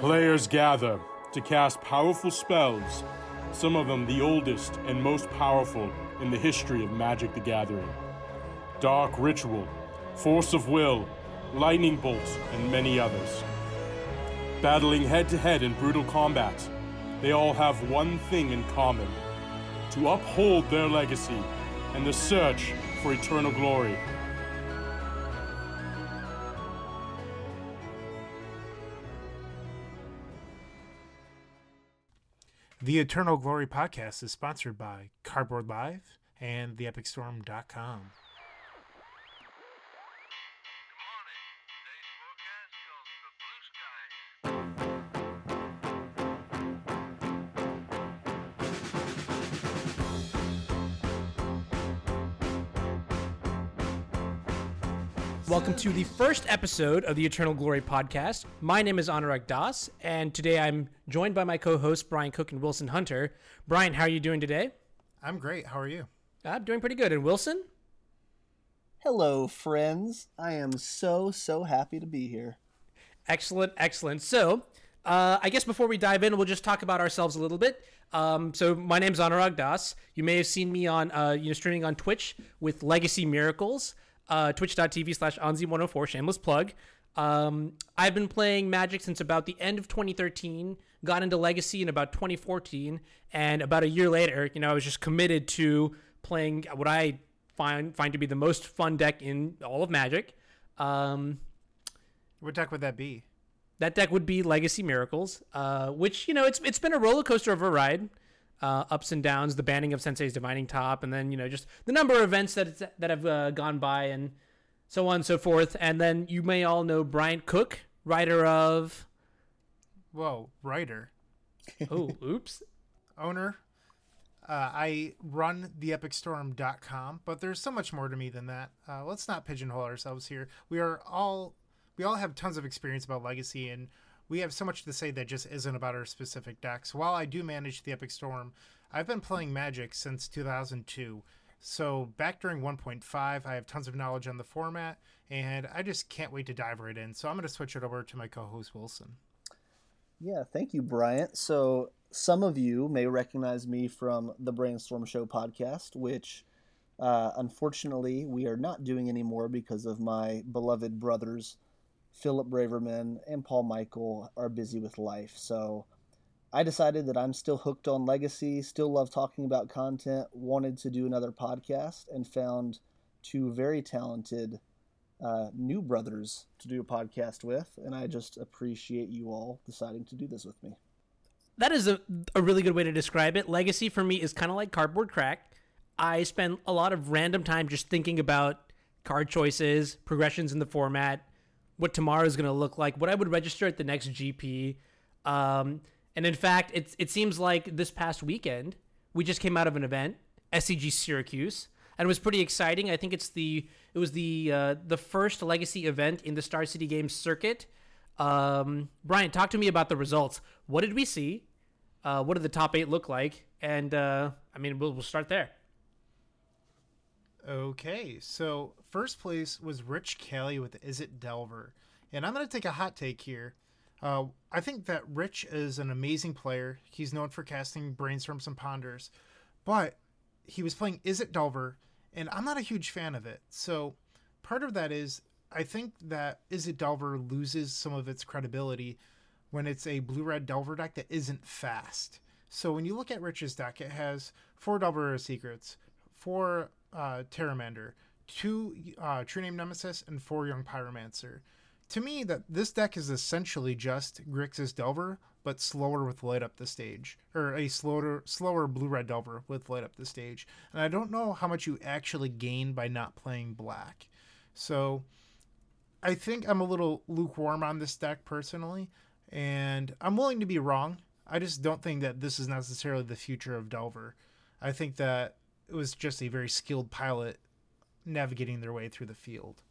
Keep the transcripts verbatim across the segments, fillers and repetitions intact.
Players gather to cast powerful spells, some of them the oldest and most powerful in the history of Magic: The Gathering. Dark Ritual, Force of Will, Lightning Bolts, and many others. Battling head-to-head in brutal combat, they all have one thing in common: to uphold their legacy and the search for eternal glory. The Eternal Glory Podcast is sponsored by Cardboard Live and the epic storm dot com. Welcome to the first episode of the Eternal Glory Podcast. My name is Anurag Das, and today I'm joined by my co-hosts Brian Cook and Wilson Hunter. Brian, how are you doing today? I'm great. How are you? I'm doing pretty good. And Wilson? Hello, friends. I am so, so happy to be here. Excellent, excellent. So, uh, I guess before we dive in, we'll just talk about ourselves a little bit. Um, so, my name's Anurag Das. You may have seen me on, uh, you know, streaming on Twitch with Legacy Miracles. Uh, twitch dot t v slash onzi one oh four, shameless plug. Um, I've been playing Magic since about the end of twenty thirteen, got into Legacy in about twenty fourteen, and about a year later, you know, I was just committed to playing what I find find to be the most fun deck in all of Magic. Um, what deck would that be? That deck would be Legacy Miracles, uh, which, you know, it's it's been a roller coaster of a ride. Uh, ups and downs, the banning of Sensei's Divining Top, and then, you know, just the number of events that it's, that have uh, gone by, and so on and so forth. And then you may all know Brian Cook, writer of... Whoa, writer. Oh, oops. Owner. Uh, I run the epic storm dot com, but there's so much more to me than that. Uh, let's not pigeonhole ourselves here. We are all... We all have tons of experience about Legacy, and we have so much to say that just isn't about our specific decks. While I do manage the Epic Storm, I've been playing Magic since two thousand two. So back during one point five, I have tons of knowledge on the format, and I just can't wait to dive right in. So I'm going to switch it over to my co-host, Wilson. Yeah, thank you, Bryant. So some of you may recognize me from the Brainstorm Show podcast, which uh, unfortunately we are not doing anymore because of my beloved brothers, Philip Braverman and Paul Michael, are busy with life. So I decided that I'm still hooked on Legacy, still love talking about content, wanted to do another podcast, and found two very talented uh, new brothers to do a podcast with. And I just appreciate you all deciding to do this with me. That is a, a really good way to describe it. Legacy for me is kind of like Cardboard Crack. I spend a lot of random time just thinking about card choices, progressions in the format, what tomorrow is going to look like, what I would register at the next G P. Um, and in fact, it's, it seems like this past weekend, we just came out of an event, S C G Syracuse, and it was pretty exciting. I think it's the it was the uh, the first Legacy event in the Star City Games circuit. Um, Brian, talk to me about the results. What did we see? Uh, what did the top eight look like? And, uh, I mean, we'll, we'll start there. Okay, so first place was Rich Kelly with Izzet Delver. And I'm going to take a hot take here. Uh, I think that Rich is an amazing player. He's known for casting Brainstorms and Ponders. But he was playing Izzet Delver, and I'm not a huge fan of it. So part of that is I think that Izzet Delver loses some of its credibility when it's a blue-red Delver deck that isn't fast. So when you look at Rich's deck, it has four Delver of Secrets, four... Uh, Pteramander, two uh, True Name Nemesis, and four Young Pyromancer. To me, that this deck is essentially just Grixis Delver, but slower with Light Up the Stage, or a slower, slower blue-red Delver with Light Up the Stage. And I don't know how much you actually gain by not playing black. So I think I'm a little lukewarm on this deck personally, and I'm willing to be wrong. I just don't think that this is necessarily the future of Delver. I think that it was just a very skilled pilot navigating their way through the field.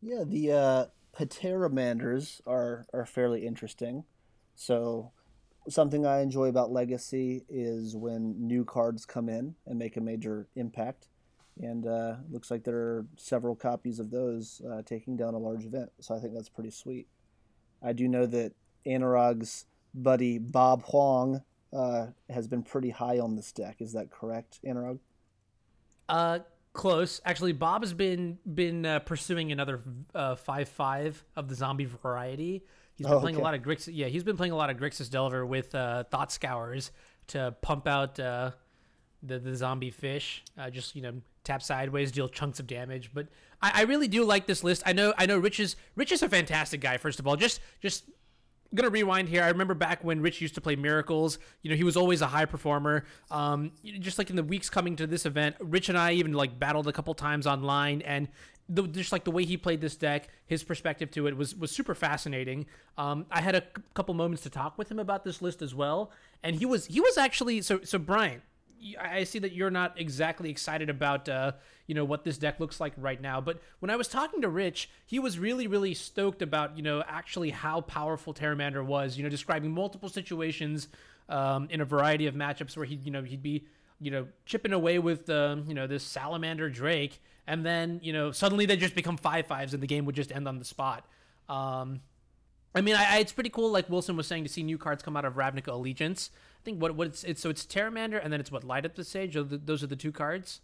Yeah, the uh, Pteramanders are, are fairly interesting. So something I enjoy about Legacy is when new cards come in and make a major impact. And it uh, looks like there are several copies of those uh, taking down a large event. So I think that's pretty sweet. I do know that Anurag's buddy Bob Huang uh, has been pretty high on this deck. Is that correct, Anurag? Uh, close. Actually, Bob has been been uh, pursuing another uh, five five of the zombie variety. He's been oh, playing okay. a lot of Grixis. Yeah, he's been playing a lot of Grixis Delver with uh, Thought Scours to pump out uh, the the zombie fish. Uh, just you know, tap sideways, deal chunks of damage. But I, I really do like this list. I know, I know, Rich is Rich is a fantastic guy. First of all, just just gonna rewind here. I remember back when Rich used to play Miracles. You know, he was always a high performer. Um, just like in the weeks coming to this event, Rich and I even like battled a couple times online and. The, just like the way he played this deck, his perspective to it was was super fascinating. Um, I had a c- couple moments to talk with him about this list as well, and he was he was actually so so Brian. I see that you're not exactly excited about uh, you know what this deck looks like right now, but when I was talking to Rich, he was really really stoked about you know actually how powerful Pteramander was. You know, describing multiple situations um, in a variety of matchups where he you know he'd be you know chipping away with um, you know this Salamander Drake. And then, you know, suddenly they just become five fives and the game would just end on the spot. Um, I mean, I, I, it's pretty cool, like Wilson was saying, to see new cards come out of Ravnica Allegiance. I think what, what it's, it's, so it's Pteramander and then it's what, Light Up the Stage? Those are the two cards?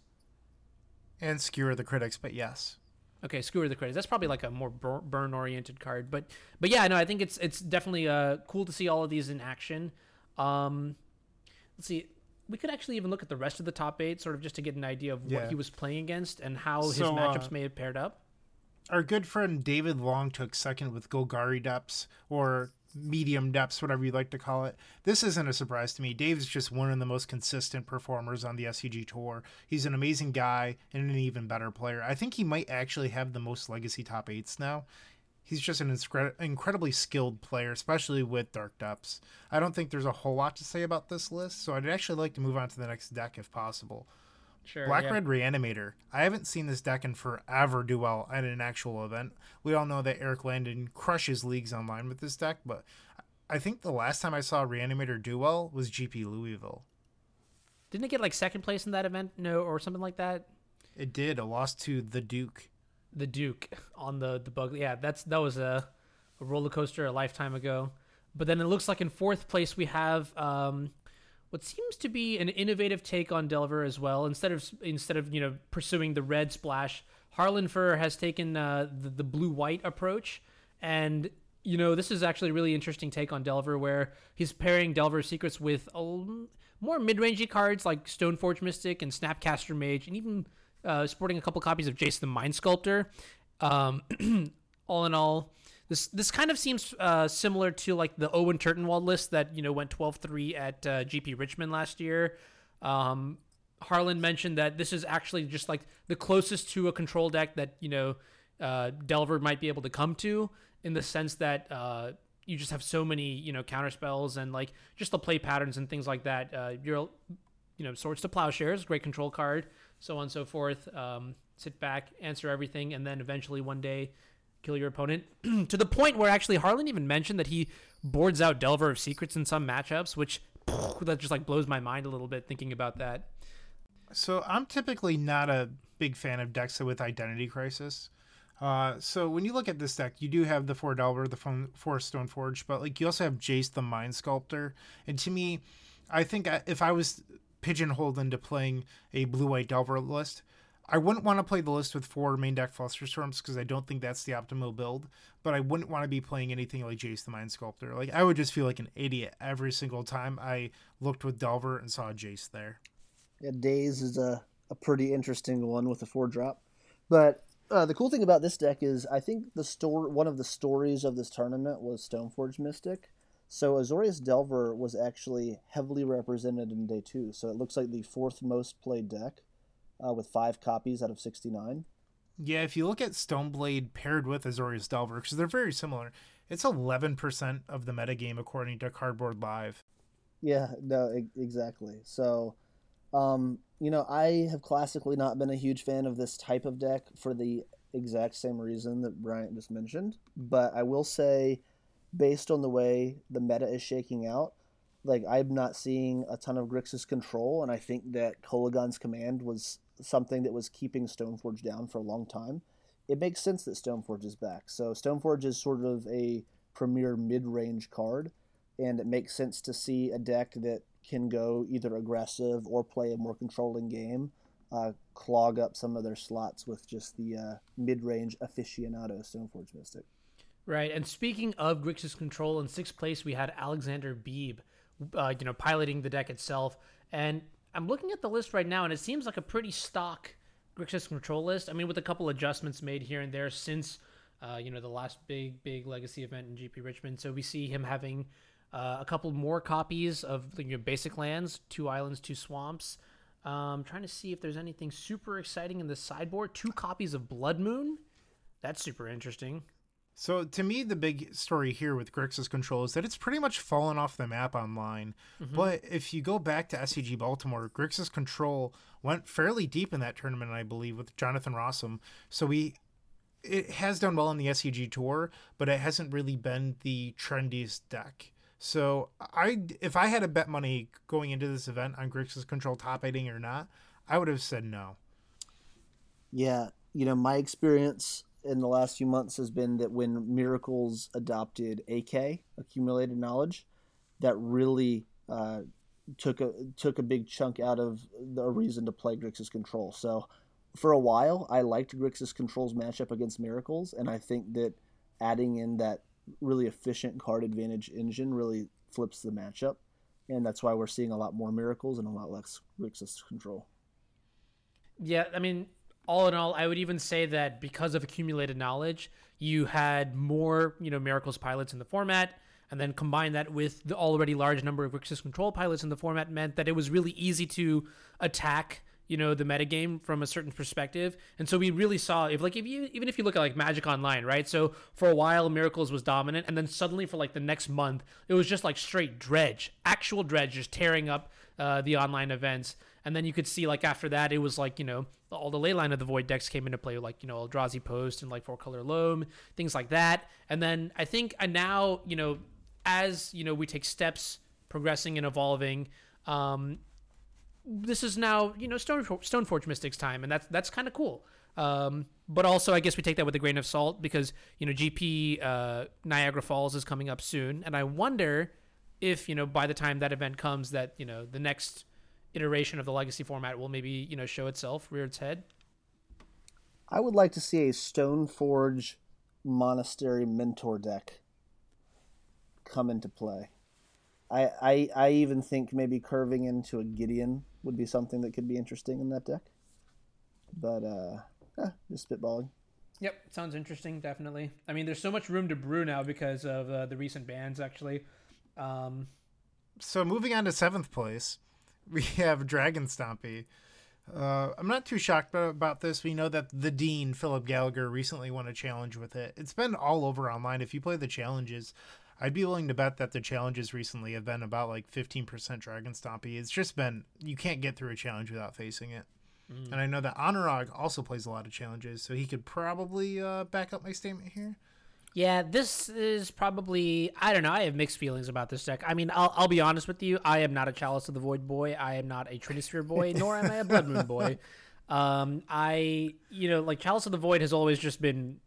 And Skewer the Critics, but yes. Okay, Skewer the Critics. That's probably like a more burn-oriented card. But but yeah, no, I think it's it's definitely uh, cool to see all of these in action. Um, let's see. We could actually even look at the rest of the top eight, sort of just to get an idea of yeah. what he was playing against and how so, his matchups uh, may have paired up. Our good friend David Long took second with Golgari Depths, or medium depths, whatever you like to call it. This isn't a surprise to me. Dave's just one of the most consistent performers on the S C G Tour. He's an amazing guy and an even better player. I think he might actually have the most legacy top eights now. He's just an inscre- incredibly skilled player, especially with Dark Depths. I don't think there's a whole lot to say about this list, so I'd actually like to move on to the next deck if possible. Sure, Black yeah. Red Reanimator. I haven't seen this deck in forever do well at an actual event. We all know that Eric Landon crushes leagues online with this deck, but I think the last time I saw Reanimator do well was G P Louisville. Didn't it get like second place in that event, no, or something like that? It did. A loss to the Duke. The Duke on the the bug, yeah. That's that was a, a roller coaster a lifetime ago. But then it looks like in fourth place we have um, what seems to be an innovative take on Delver as well. Instead of instead of you know pursuing the red splash, Harlan Fur has taken uh, the, the blue white approach, and you know this is actually a really interesting take on Delver where he's pairing Delver of Secrets with um, more mid rangey cards like Stoneforge Mystic and Snapcaster Mage, and even. Uh, sporting a couple copies of Jace the Mind Sculptor. Um, all in all, this this kind of seems uh, similar to like the Owen Turtenwald list that you know went twelve three at uh, G P Richmond last year. Um, Harlan mentioned that this is actually just like the closest to a control deck that you know uh, Delver might be able to come to, in the sense that uh, you just have so many you know counter spells and like just the play patterns and things like that. Uh, you're you know Swords to Plowshares, great control card. So on and so forth, um, sit back, answer everything, and then eventually one day kill your opponent. To the point where actually Harlan even mentioned that he boards out Delver of Secrets in some matchups, which that just like blows my mind a little bit thinking about that. So I'm typically not a big fan of decks with Identity Crisis. Uh, so when you look at this deck, you do have the four Delver, the four Stoneforge, but like you also have Jace the Mind Sculptor. And to me, I think if I was... pigeonholed into playing a blue-white Delver list. I wouldn't want to play the list with four main deck Flusterstorms because I don't think that's the optimal build, but I wouldn't want to be playing anything like Jace the Mind Sculptor. Like, I would just feel like an idiot every single time I looked with Delver and saw Jace there. Yeah, Daze is a, a pretty interesting one with a four-drop. But uh, the cool thing about this deck is I think the store one of the stories of this tournament was Stoneforge Mystic. So Azorius Delver was actually heavily represented in day two. So it looks like the fourth most played deck uh, with five copies out of sixty-nine. Yeah, if you look at Stoneblade paired with Azorius Delver, because they're very similar, it's eleven percent of the metagame according to Cardboard Live. Yeah, no, e- exactly. So, um, you know, I have classically not been a huge fan of this type of deck for the exact same reason that Bryant just mentioned. But I will say... based on the way the meta is shaking out, like I'm not seeing a ton of Grixis Control, and I think that Kolagon's Command was something that was keeping Stoneforge down for a long time. It makes sense that Stoneforge is back. So Stoneforge is sort of a premier mid-range card, and it makes sense to see a deck that can go either aggressive or play a more controlling game, uh, clog up some of their slots with just the uh, mid-range aficionado Stoneforge Mystic. Right, and speaking of Grixis Control, in sixth place we had Alexander Beebe, uh, you know, piloting the deck itself. And I'm looking at the list right now, and it seems like a pretty stock Grixis Control list. I mean, with a couple adjustments made here and there since, uh, you know, the last big, big Legacy event in G P Richmond. So we see him having uh, a couple more copies of, you know, basic lands, two islands, two swamps. Um, trying to see if there's anything super exciting in the sideboard. Two copies of Blood Moon. That's super interesting. So to me, the big story here with Grixis Control is that it's pretty much fallen off the map online. Mm-hmm. But if you go back to S C G Baltimore, Grixis Control went fairly deep in that tournament, I believe, with Jonathan Rossum. So we, it has done well on the S C G tour, but it hasn't really been the trendiest deck. So I, if I had to bet money going into this event on Grixis Control top eighting or not, I would have said no. Yeah, you know, my experience in the last few months has been that when Miracles adopted A K, Accumulated Knowledge, that really uh, took a took a big chunk out of the reason to play Grixis Control. So for a while, I liked Grixis Control's matchup against Miracles, and I think that adding in that really efficient card advantage engine really flips the matchup, and that's why we're seeing a lot more Miracles and a lot less Grixis Control. Yeah, I mean, all in all, I would even say that because of Accumulated Knowledge, you had more, you know, Miracles pilots in the format, and then combine that with the already large number of Grixis Control pilots in the format meant that it was really easy to attack, you know, the metagame from a certain perspective. And so we really saw, if like if you even if you look at like Magic Online, right? So for a while, Miracles was dominant, and then suddenly for like the next month, it was just like straight dredge, actual dredge, just tearing up uh, the online events. And then you could see, like, after that, it was, like, you know, all the Leyline of the Void decks came into play, like, you know, Eldrazi Post and, like, Four-Color Loam, things like that. And then I think and now, you know, as, you know, we take steps progressing and evolving, um, this is now, you know, Stoneforge, Stoneforge Mystic's time, and that's that's kind of cool. Um, but also, I guess we take that with a grain of salt because, you know, G P uh, Niagara Falls is coming up soon, and I wonder if, you know, by the time that event comes that, you know, the next iteration of the Legacy format will maybe, you know, show itself, rear its head. I would like to see a Stoneforge Monastery Mentor deck come into play. I, I I even think maybe curving into a Gideon would be something that could be interesting in that deck. But uh, eh, just spitballing. Yep, sounds interesting, definitely. I mean, there's so much room to brew now because of uh, the recent bans, actually. Um, so moving on to seventh place, we have Dragon Stompy. Uh, I'm not too shocked about this. We know that the Dean, Philip Gallagher, recently won a challenge with it. It's been all over online. If you play the challenges, I'd be willing to bet that the challenges recently have been about like fifteen percent Dragon Stompy. It's just been, you can't get through a challenge without facing it. Mm. And I know that Anurag also plays a lot of challenges, so he could probably uh, back up my statement here. Yeah, this is probably, I don't know, I have mixed feelings about this deck. I mean, I'll I'll be honest with you, I am not a Chalice of the Void boy, I am not a Trinisphere boy, nor am I a Blood Moon boy. Um, I, you know, like, Chalice of the Void has always just been,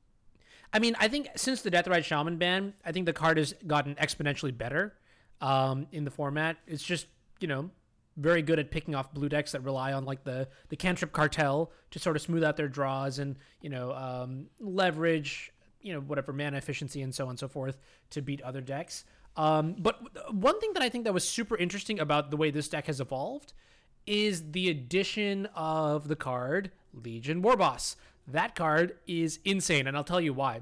I mean, I think since the Deathrite Shaman ban, I think the card has gotten exponentially better um, in the format. It's just, you know, very good at picking off blue decks that rely on like the, the Cantrip Cartel to sort of smooth out their draws and, you know, um, leverage, you know, whatever mana efficiency and so on and so forth to beat other decks. Um, but one thing that I think that was super interesting about the way this deck has evolved is the addition of the card Legion Warboss. That card is insane, and I'll tell you why.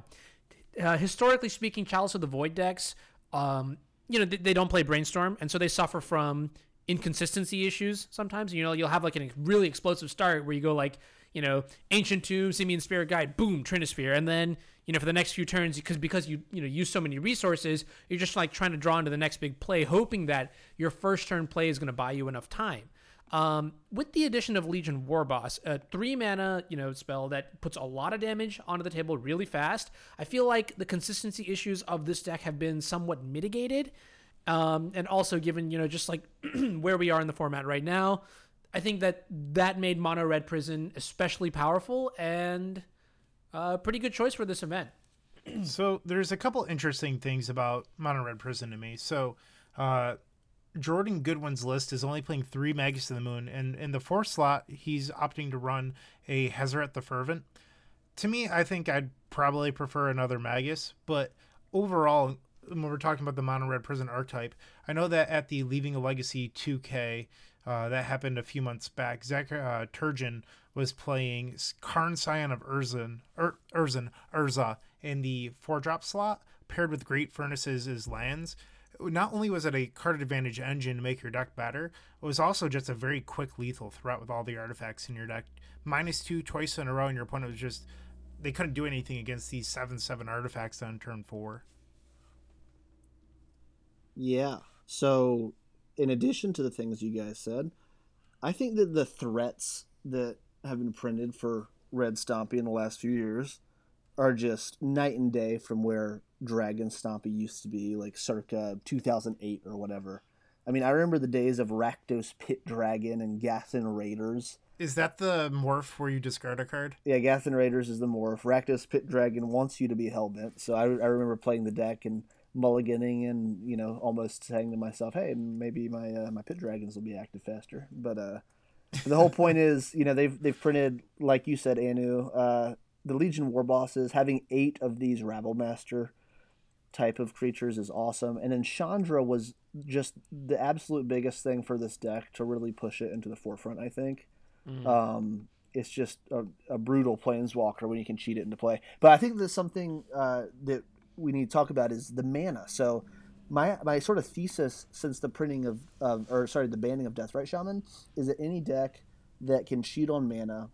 Uh, historically speaking, Chalice of the Void decks, um, you know, they, they don't play Brainstorm, and so they suffer from inconsistency issues sometimes. You know, you'll have like a really explosive start where you go like, you know, Ancient Tomb, Simian Spirit Guide, boom, Trinisphere, and then, you know, for the next few turns, because because you you know use so many resources, you're just like trying to draw into the next big play, hoping that your first turn play is going to buy you enough time. Um, with the addition of Legion Warboss, a three mana you know spell that puts a lot of damage onto the table really fast, I feel like the consistency issues of this deck have been somewhat mitigated, um, and also given you know just like where we are in the format right now, I think that that made Mono Red Prison especially powerful and a uh, pretty good choice for this event. So there's a couple interesting things about Mono Red Prison to me. So uh, Jordan Goodwin's list is only playing three Magus of the Moon, and in the fourth slot, he's opting to run a Hazoret the Fervent. To me, I think I'd probably prefer another Magus, but overall, when we're talking about the Mono Red Prison archetype, I know that at the Leaving a Legacy two K, uh, that happened a few months back, Zach uh, Turgeon was playing Karn Scion of Urzen, Ur- Urzen, Urza in the four-drop slot, paired with Great Furnaces as lands. Not only was it a card advantage engine to make your deck better, it was also just a very quick lethal threat with all the artifacts in your deck. Minus two twice in a row, and your opponent was just... They couldn't do anything against these seven seven artifacts on turn four. Yeah. So, in addition to the things you guys said, I think that the threats that have been printed for Red Stompy in the last few years are just night and day from where Dragon Stompy used to be, like circa two thousand eight or whatever. I mean, I remember the days of Rakdos Pit Dragon and Gathan Raiders. Is that the morph where you discard a card? Yeah, Gathan Raiders is the morph. Rakdos Pit Dragon wants you to be hellbent, so I, I remember playing the deck and mulliganing and, you know, almost saying to myself, hey, maybe my uh, my Pit Dragons will be active faster. But uh, the whole point is, you know, they've they've printed, like you said, Anu, uh, the Legion War bosses, having eight of these Rabble Master type of creatures is awesome. And then Chandra was just the absolute biggest thing for this deck to really push it into the forefront, I think. Mm. Um, it's just a, a brutal planeswalker when you can cheat it into play. But I think there's something uh, that we need to talk about is the mana. So my my sort of thesis since the printing of, of or sorry, the banning of Deathrite Shaman is that any deck that can cheat on mana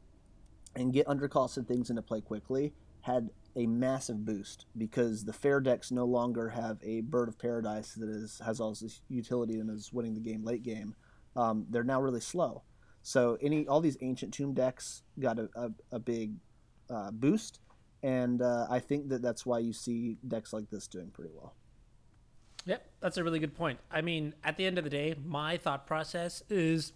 and get undercost and things into play quickly had a massive boost, because the fair decks no longer have a Bird of Paradise that is has all this utility and is winning the game late game. Um, they're now really slow. So any all these Ancient Tomb decks got a, a, a big uh, boost, and uh, I think that that's why you see decks like this doing pretty well. Yep, that's a really good point. I mean, at the end of the day, my thought process is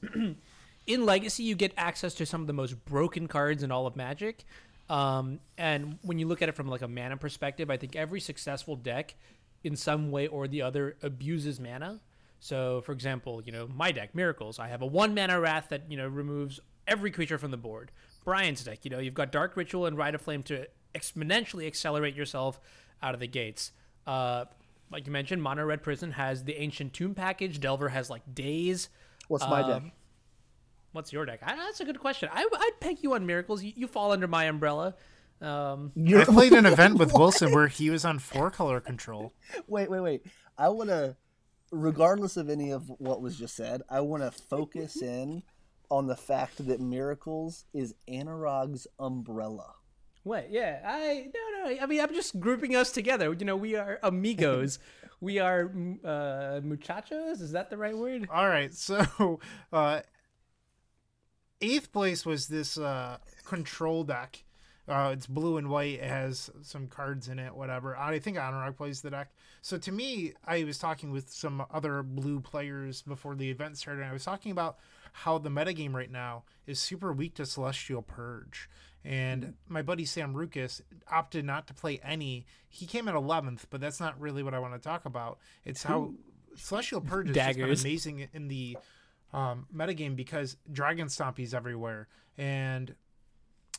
in Legacy, you get access to some of the most broken cards in all of Magic. Um, and when you look at it from like a mana perspective, I think every successful deck in some way or the other abuses mana. So, for example, you know, my deck, Miracles, I have a one mana Wrath that, you know, removes every creature from the board. Brian's deck, you know, you've got Dark Ritual and Rite of Flame to exponentially accelerate yourself out of the gates. Uh, like you mentioned, Mono Red Prison has the Ancient Tomb package. Delver has like Days. What's um, my deck? What's your deck? I, that's a good question. I, I'd peg you on Miracles. You, you fall under my umbrella. Um, I played an event with Wilson where he was on four color control. Wait, wait, wait. I want to... Regardless of any of what was just said, I want to focus in on the fact that Miracles is Anurag's umbrella. What? Yeah, I no, no. I mean, I'm just grouping us together. You know, we are amigos. We are uh, muchachos. Is that the right word? All right. So, uh, eighth place was this uh, control deck. Uh, it's blue and white. It has some cards in it, whatever. I think Anurag plays the deck. So to me, I was talking with some other blue players before the event started, and I was talking about how the metagame right now is super weak to Celestial Purge. And mm-hmm. my buddy Sam Rukas opted not to play any. He came at eleventh, but that's not really what I want to talk about. It's how Ooh. Celestial Purge is just amazing in the um, metagame, because Dragon Stompy's everywhere. And...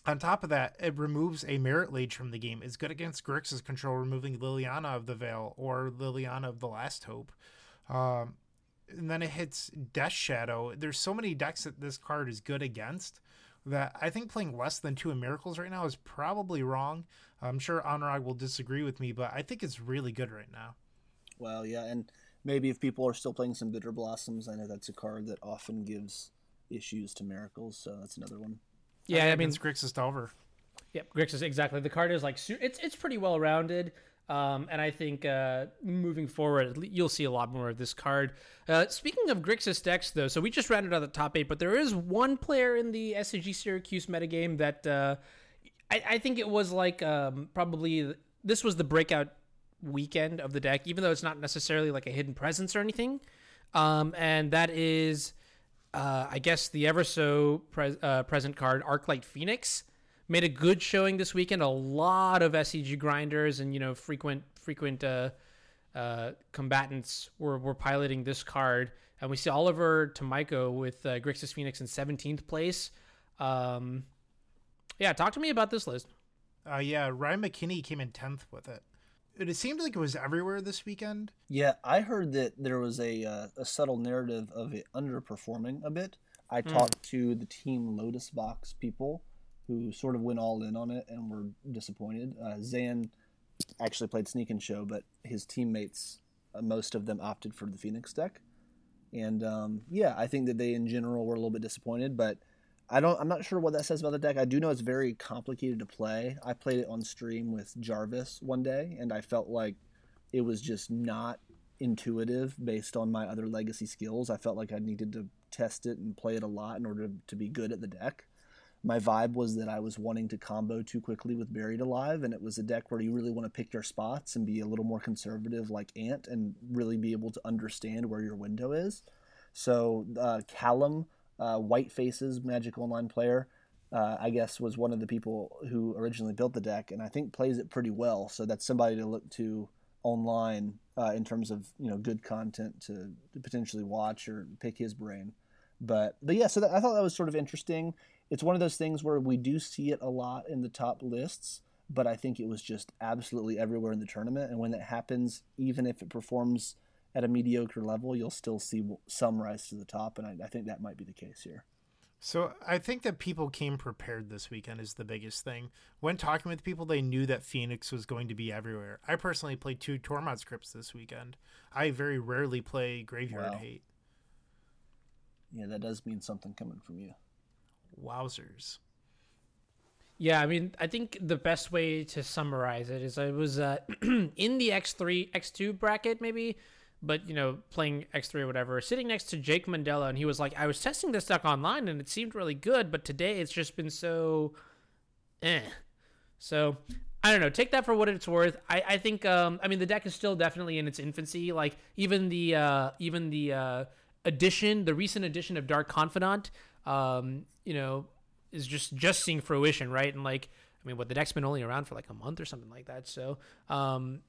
on top of that, it removes a Merit Lage from the game. It's good against Grixis Control, removing Liliana of the Veil or Liliana of the Last Hope. Um, and then it hits Death Shadow. There's so many decks that this card is good against that I think playing less than two in Miracles right now is probably wrong. I'm sure Anurag will disagree with me, but I think it's really good right now. Well, yeah, and maybe if people are still playing some Bitter Blossoms, I know that's a card that often gives issues to Miracles, so that's another one. Yeah, I, I mean, it's Grixis Delver. Yep, yeah, Grixis, exactly. The card is like, it's it's pretty well-rounded, um, and I think uh, moving forward, you'll see a lot more of this card. Uh, speaking of Grixis decks, though, so we just rounded out the top eight, but there is one player in the S C G Syracuse metagame that uh, I, I think it was like um, probably, this was the breakout weekend of the deck, even though it's not necessarily like a hidden presence or anything, um, and that is... Uh, I guess the ever so pre- uh, present card, Arclight Phoenix, made a good showing this weekend. A lot of S C G grinders and, you know, frequent frequent uh, uh, combatants were, were piloting this card. And we see Oliver Tomiko with uh, Grixis Phoenix in seventeenth place. Um, yeah, talk to me about this list. Uh, yeah, Ryan McKinney came in tenth with it. It seemed like it was everywhere this weekend. Yeah, I heard that there was a uh, a subtle narrative of it underperforming a bit. I mm. talked to the Team Lotus Box people who sort of went all in on it and were disappointed. Uh, Zan actually played Sneak and Show, but his teammates, uh, most of them opted for the Phoenix deck. And um, yeah, I think that they in general were a little bit disappointed, but I don't, I'm not sure what that says about the deck. I do know it's very complicated to play. I played it on stream with Jarvis one day, and I felt like it was just not intuitive based on my other legacy skills. I felt like I needed to test it and play it a lot in order to be good at the deck. My vibe was that I was wanting to combo too quickly with Buried Alive, and it was a deck where you really want to pick your spots and be a little more conservative like Ant and really be able to understand where your window is. So uh, Callum... Uh, Whiteface's Magic Online player, uh, I guess, was one of the people who originally built the deck, and I think plays it pretty well. So that's somebody to look to online uh, in terms of, you know, good content to, to potentially watch or pick his brain. But but yeah, so that, I thought that was sort of interesting. It's one of those things where we do see it a lot in the top lists, but I think it was just absolutely everywhere in the tournament. And when that happens, even if it performs at a mediocre level, you'll still see some rise to the top, and I, I think that might be the case here. So I think that people came prepared this weekend is the biggest thing. When talking with people, they knew that Phoenix was going to be everywhere. I personally played two Tormod scripts this weekend. I very rarely play Graveyard wow. Hate. Yeah, that does mean something coming from you. Wowzers. Yeah, I mean, I think the best way to summarize it is I was uh, in the X three, X two bracket maybe, but, you know, playing X three or whatever, sitting next to Jake Mandela, and he was like, I was testing this deck online, and it seemed really good, but today it's just been so, eh. So, I don't know. Take that for what it's worth. I, I think, um, I mean, the deck is still definitely in its infancy. Like, even the uh, even the uh, addition, the recent addition of Dark Confidant, um, you know, is just, just seeing fruition, right? And, like, I mean, what, the deck's been only around for, like, a month or something like that. So, um,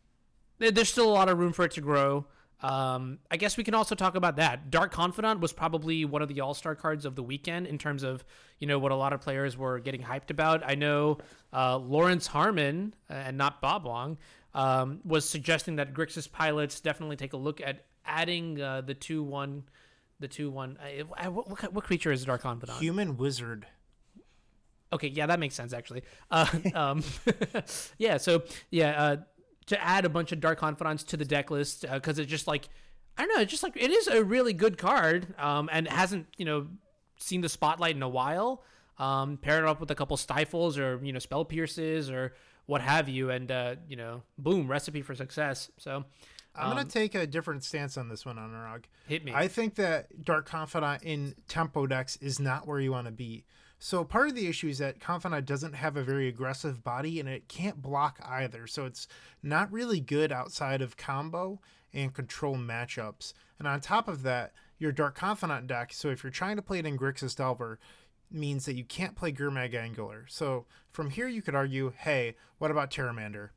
there's still a lot of room for it to grow. Um, I guess we can also talk about that. Dark Confidant was probably one of the all-star cards of the weekend in terms of, you know, what a lot of players were getting hyped about. I know uh, Lawrence Harmon, uh, and not Bob Long, um, was suggesting that Grixis pilots definitely take a look at adding uh, the two one. The two one. I, I, what, what, what creature is Dark Confidant? Human Wizard. Okay, yeah, that makes sense, actually. Uh, um, yeah, so, yeah, uh, to add a bunch of Dark Confidants to the deck list because uh, it's just like, I don't know, it's just like, it is a really good card um, and hasn't, you know, seen the spotlight in a while. Um, paired up with a couple Stifles or, you know, Spell Pierces or what have you. And, uh, you know, boom, recipe for success. So um, I'm going to take a different stance on this one, Anurag. Hit me. I think that Dark Confidant in tempo decks is not where you want to be. So part of the issue is that Confidant doesn't have a very aggressive body, and it can't block either. So it's not really good outside of combo and control matchups. And on top of that, your Dark Confidant deck, so if you're trying to play it in Grixis Delver, means that you can't play Gurmag Angular. So from here you could argue, hey, what about Pteramander?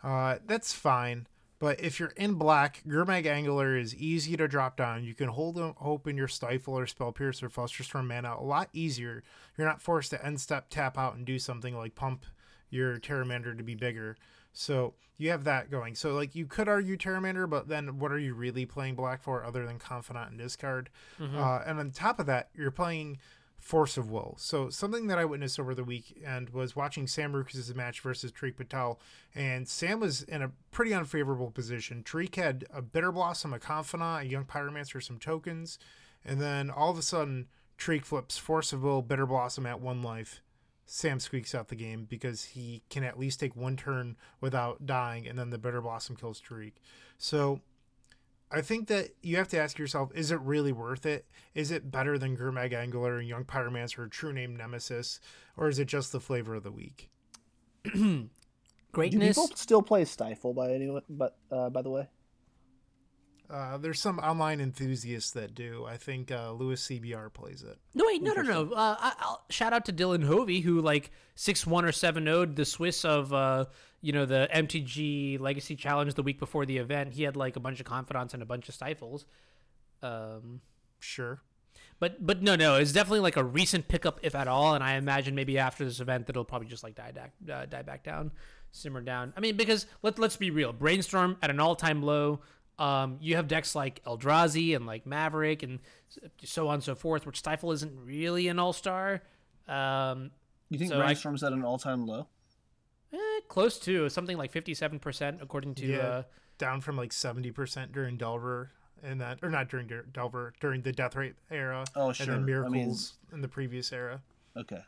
Uh, that's fine. But if you're in black, Gurmag Angler is easy to drop down. You can hold open your Stifle or Spell Pierce or Flusterstorm mana a lot easier. You're not forced to end step, tap out, and do something like pump your Pteramander to be bigger. So you have that going. So like you could argue Pteramander, but then what are you really playing black for other than Confidant and discard? Mm-hmm. Uh, and on top of that, you're playing Force of Will. So something that I witnessed over the weekend was watching Sam Rucas' match versus Tariq Patel, and Sam was in a pretty unfavorable position. Tariq had a Bitter Blossom, a Confidant, a Young Pyromancer, some tokens, and then all of a sudden Tariq flips Force of Will, Bitter Blossom at one life. Sam squeaks out the game because he can at least take one turn without dying, and then the Bitter Blossom kills Tariq. So I think that you have to ask yourself, is it really worth it? Is it better than Gurmag Angular and Young Pyromancer or True Name Nemesis? Or is it just the flavor of the week? Greatness. Do people still play Stifle by any, but, uh, by the way? Uh, there's some online enthusiasts that do. I think uh, Lewis C B R plays it. No, wait, no, no, no. Uh, I, I'll shout out to Dylan Hovey, who like six one or seven oh'd the Swiss of uh, you know, the M T G Legacy Challenge the week before the event. He had like a bunch of confidants and a bunch of stifles. Um, sure. But but no, no, it's definitely like a recent pickup, if at all. And I imagine maybe after this event, that'll probably just like die, die, uh, die back down, simmer down. I mean, because let, let's be real. Brainstorm at an all-time low. Um, you have decks like Eldrazi and like Maverick and so on and so forth, which Stifle isn't really an all-star. Um, you think so Brainstorm's I, at an all-time low? Eh, close to. Something like fifty-seven percent according to... Yeah, uh, down from like seventy percent during Delver. And that, or not during Delver, during the Death Rate era. Oh, sure. And then Miracles I mean, in the previous era. Okay.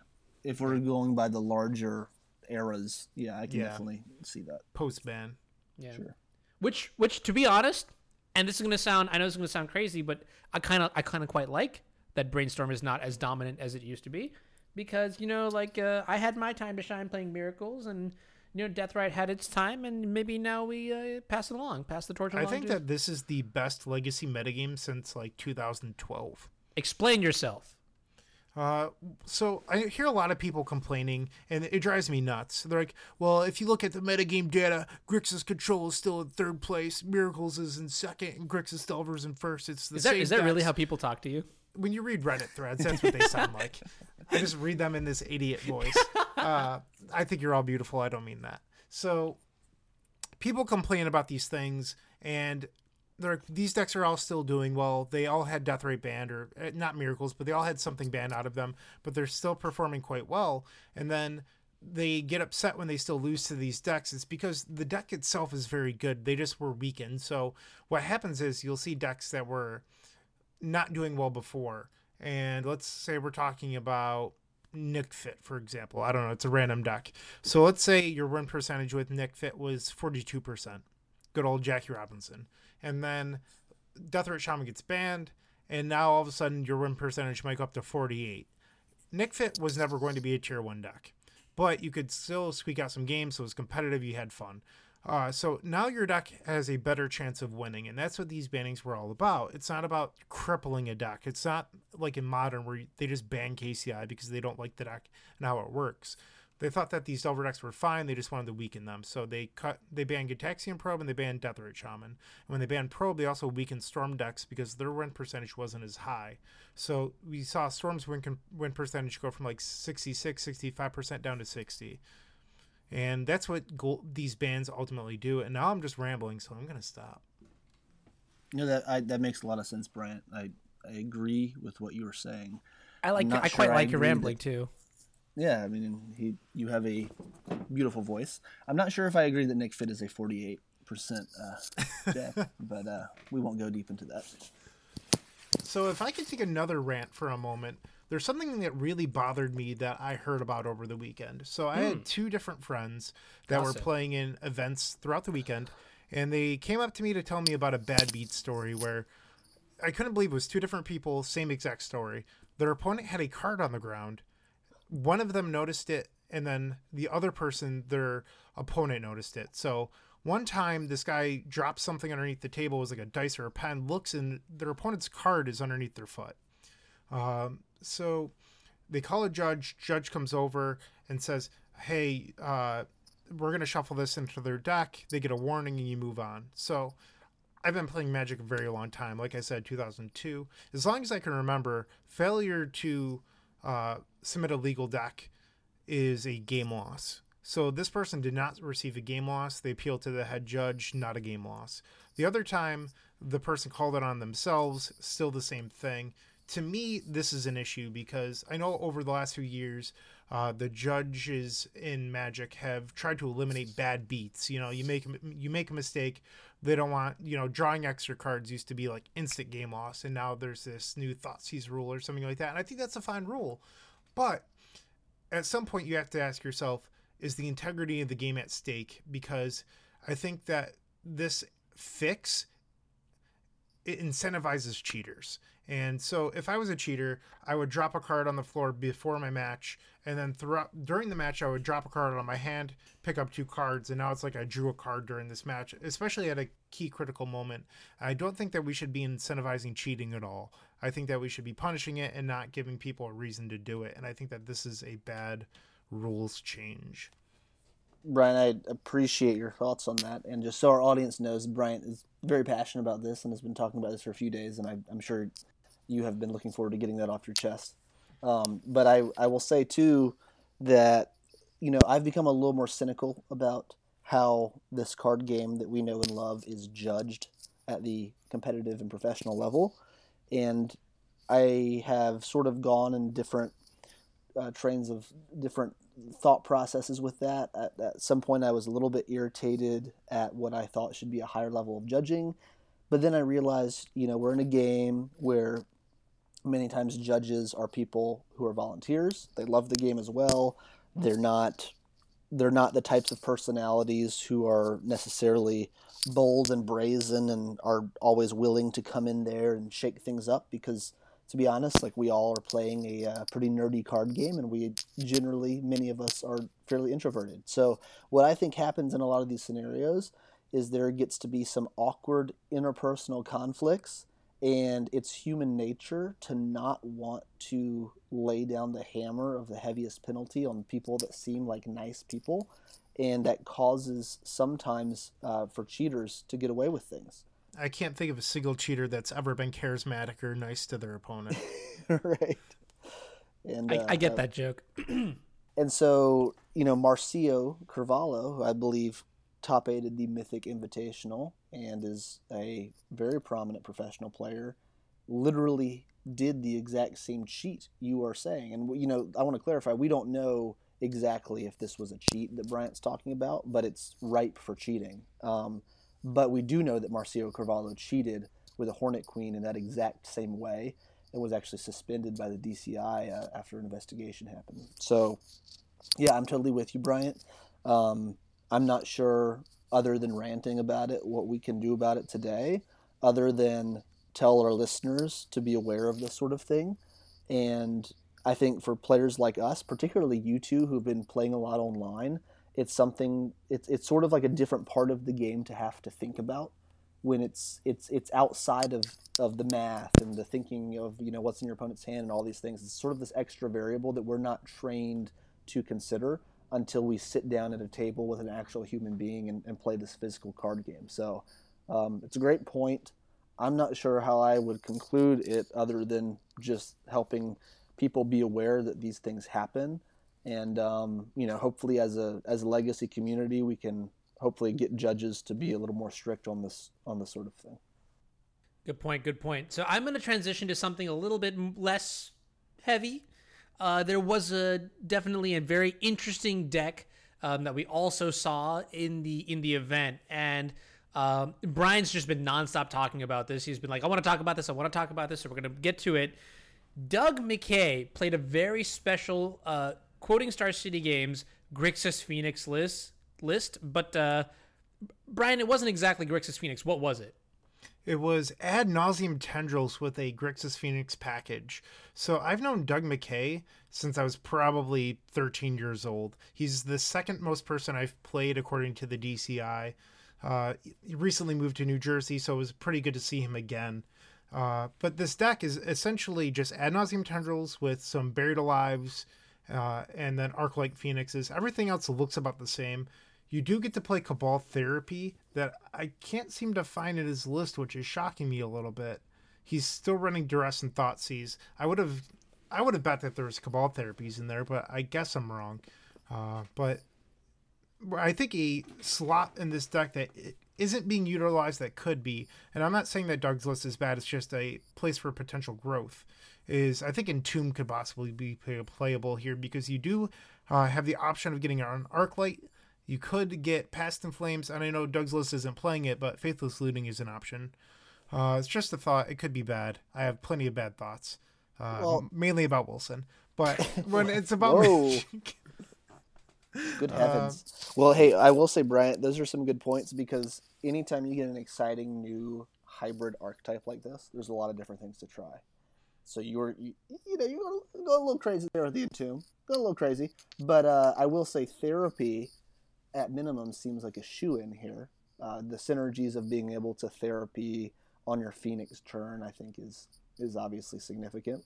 If we're going by the larger eras, yeah, I can yeah. definitely see that. Post-ban. Yeah. Sure. Which, which, to be honest, and this is going to sound, I know this is going to sound crazy, but I kind of, I kind of quite like that Brainstorm is not as dominant as it used to be. Because, you know, like, uh, I had my time to shine playing Miracles, and... You know, Death Rite had its time, and maybe now we uh, pass it along, pass the torch along. I think to... that this is the best Legacy metagame since, like, two thousand twelve. Explain yourself. Uh, so I hear a lot of people complaining, and it drives me nuts. They're like, well, if you look at the metagame data, Grixis Control is still in third place, Miracles is in second, and Grixis Delver is in first. It's the is that, same Is that decks. Really how people talk to you? When you read Reddit threads, that's what they sound like. I just read them in this idiot voice. Uh, I think you're all beautiful. I don't mean that. So people complain about these things, and they're, these decks are all still doing well. They all had Death Rate banned, or not Miracles, but they all had something banned out of them, but they're still performing quite well. And then they get upset when they still lose to these decks. It's because the deck itself is very good. They just were weakened. So what happens is you'll see decks that were not doing well before. And let's say we're talking about Nick Fit, for example. I don't know. It's a random deck. So let's say your win percentage with Nick Fit was forty-two percent. Good old Jackie Robinson. And then Death Rate Shaman gets banned. And now all of a sudden your win percentage might go up to forty-eight. Nick Fit was never going to be a tier one deck, but you could still squeak out some games. So it was competitive. You had fun. Uh, so now your deck has a better chance of winning, and that's what these bannings were all about. It's not about crippling a deck. It's not like in Modern where they just ban K C I because they don't like the deck and how it works. They thought that these Delver decks were fine. They just wanted to weaken them. So they cut. They banned Gitaxian Probe and they banned Death Rate Shaman. And when they banned Probe, they also weakened Storm decks because their win percentage wasn't as high. So we saw Storm's win, con- win percentage go from like sixty-six, sixty-five percent down to sixty. And that's what goal, these bans ultimately do. And now I'm just rambling, so I'm going to stop. You know, that I, that makes a lot of sense, Bryant. I, I agree with what you were saying. I like. I sure quite I like your rambling, that, too. Yeah, I mean, he, you have a beautiful voice. I'm not sure if I agree that Nick Fit is a forty-eight percent uh, deck, but uh, we won't go deep into that. So if I could take another rant for a moment... There's something that really bothered me that I heard about over the weekend. So I mm. had two different friends that awesome. were playing in events throughout the weekend, and they came up to me to tell me about a bad beat story where I couldn't believe it was two different people, same exact story. Their opponent had a card on the ground. One of them noticed it, and then the other person, their opponent, noticed it. So one time, this guy dropped something underneath the table. It was like a dice or a pen, looks, and their opponent's card is underneath their foot. Um... So they call a judge. Judge comes over and says, hey, uh, we're going to shuffle this into their deck. They get a warning and you move on. So I've been playing Magic a very long time. Like I said, two thousand two. As long as I can remember, failure to uh, submit a legal deck is a game loss. So this person did not receive a game loss. They appealed to the head judge, not a game loss. The other time, the person called it on themselves, still the same thing. To me, this is an issue because I know over the last few years, uh, the judges in Magic have tried to eliminate bad beats. You know, you make you make a mistake, they don't want, you know, drawing extra cards used to be like instant game loss, and now there's this new Thoughtseize rule or something like that. And I think that's a fine rule, but at some point you have to ask yourself, is the integrity of the game at stake? Because I think that this fix it incentivizes cheaters. And so if I was a cheater, I would drop a card on the floor before my match, and then throughout during the match, I would drop a card on my hand, pick up two cards, and now it's like I drew a card during this match, especially at a key critical moment. I don't think that we should be incentivizing cheating at all. I think that we should be punishing it and not giving people a reason to do it, and I think that this is a bad rules change. Brian, I appreciate your thoughts on that, and just so our audience knows, Brian is very passionate about this and has been talking about this for a few days, and I, I'm sure you have been looking forward to getting that off your chest. Um, but I, I will say, too, that, you know, I've become a little more cynical about how this card game that we know and love is judged at the competitive and professional level. And I have sort of gone in different uh, trains of different thought processes with that. At, at some point, I was a little bit irritated at what I thought should be a higher level of judging. But then I realized, you know, we're in a game where many times judges are people who are volunteers. They love the game as well. They're not they're not the types of personalities who are necessarily bold and brazen and are always willing to come in there and shake things up, because to be honest, like, we all are playing a uh, pretty nerdy card game, and we generally, many of us, are fairly introverted. So what I think happens in a lot of these scenarios is there gets to be some awkward interpersonal conflicts, and it's human nature to not want to lay down the hammer of the heaviest penalty on people that seem like nice people, and that causes sometimes uh, for cheaters to get away with things. I can't think of a single cheater that's ever been charismatic or nice to their opponent. Right. And I, uh, I get uh, that joke. And so, you know, Marcio Carvalho, who I believe top aided the Mythic Invitational and is a very prominent professional player, literally did the exact same cheat you are saying. And, you know, I want to clarify, we don't know exactly if this was a cheat that Bryant's talking about, but it's ripe for cheating. Um, but we do know that Marcio Carvalho cheated with a Hornet Queen in that exact same way and was actually suspended by the D C I uh, after an investigation happened. So, yeah, I'm totally with you, Bryant. Um, I'm not sure, other than ranting about it, what we can do about it today, other than tell our listeners to be aware of this sort of thing. And I think for players like us, particularly you two who've been playing a lot online, it's something, it's it's sort of like a different part of the game to have to think about when it's it's it's outside of, of the math and the thinking of, you know, what's in your opponent's hand and all these things. It's sort of this extra variable that we're not trained to consider until we sit down at a table with an actual human being and, and play this physical card game. So um, it's a great point. I'm not sure how I would conclude it other than just helping people be aware that these things happen. And, um, you know, hopefully as a as a legacy community, we can hopefully get judges to be a little more strict on this on this sort of thing. Good point, good point. So I'm going to transition to something a little bit less heavy. Uh, there was a definitely a very interesting deck um, that we also saw in the in the event, and um, Brian's just been nonstop talking about this. He's been like, I want to talk about this, I want to talk about this, so we're going to get to it. Doug McKay played a very special, uh, quoting Star City Games, Grixis Phoenix list, list. but uh, Brian, it wasn't exactly Grixis Phoenix. What was it? It was Ad Nauseam Tendrils with a Grixis Phoenix package. So I've known Doug McKay since I was probably thirteen years old. He's the second most person I've played, according to the D C I. Uh, he recently moved to New Jersey, so it was pretty good to see him again. Uh, but this deck is essentially just Ad Nauseam Tendrils with some Buried Alives uh, and then Arclight Phoenixes. Everything else looks about the same. You do get to play Cabal Therapy, that I can't seem to find in his list, which is shocking me a little bit. He's still running Duress and Thoughtseize. I would have I would have bet that there was Cabal Therapies in there, but I guess I'm wrong. Uh, but I think a slot in this deck that isn't being utilized that could be, and I'm not saying that Doug's list is bad, it's just a place for potential growth, is I think Entomb could possibly be play- playable here, because you do uh, have the option of getting an Arclight. You could get Past in Flames, and I know Doug's list isn't playing it, but Faithless Looting is an option. Uh, it's just a thought. It could be bad. I have plenty of bad thoughts, uh, well, mainly about Wilson. But when it's about magic... Good heavens. Um, well, hey, I will say, Bryant, those are some good points, because anytime you get an exciting new hybrid archetype like this, there's a lot of different things to try. So you were, you, you know, you go a little crazy there with the Entomb, go a little crazy. But uh, I will say therapy, at minimum, seems like a shoe-in here. Uh, the synergies of being able to therapy on your Phoenix turn, I think, is is obviously significant.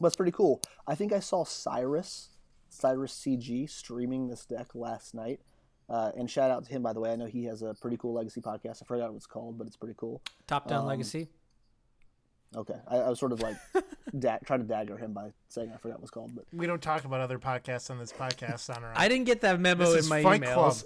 But it's pretty cool. I think I saw Cyrus, Cyrus C G, streaming this deck last night. Uh, and shout out to him, by the way. I know he has a pretty cool Legacy podcast. I forgot what it's called, but it's pretty cool. Top Down um, Legacy. Okay, I, I was sort of like da- trying to dagger him by saying I forgot what it's called, but we don't talk about other podcasts on this podcast. On our own. I didn't get that memo this in my Fight emails.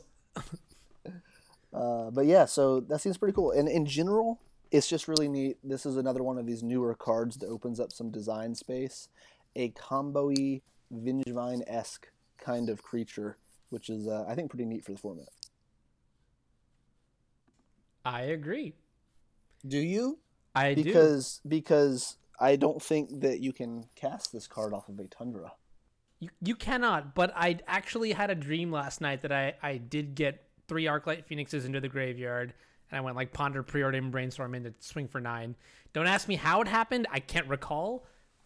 uh, but yeah, so that seems pretty cool. And in general, it's just really neat. This is another one of these newer cards that opens up some design space, a combo-y, Vengevine-esque kind of creature, which is uh, I think pretty neat for the format. I agree. Do you? I do. Because because I don't think that you can cast this card off of a Tundra. You you cannot, but I actually had a dream last night that I, I did get three Arclight Phoenixes into the graveyard, and I went like Ponder, Preordain, Brainstorm into Swing for nine. Don't ask me how it happened. I can't recall,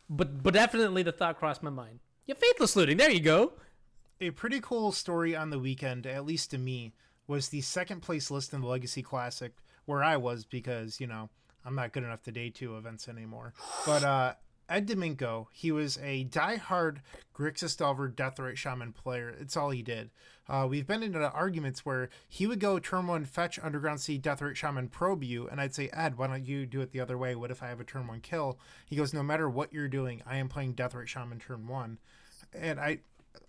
but, but definitely the thought crossed my mind. Yeah, Faithless Looting, there you go. A pretty cool story on the weekend, at least to me, was the second place list in the Legacy Classic, where I was because, you know, I'm not good enough to day two events anymore. But uh, Ed Dominko, he was a diehard Grixis Delver Deathrite Shaman player. It's all he did. Uh, we've been into arguments where he would go turn one fetch Underground Sea Deathrite Shaman probe you, and I'd say, Ed, why don't you do it the other way? What if I have a turn one kill? He goes, no matter what you're doing, I am playing Deathrite Shaman turn one. And I...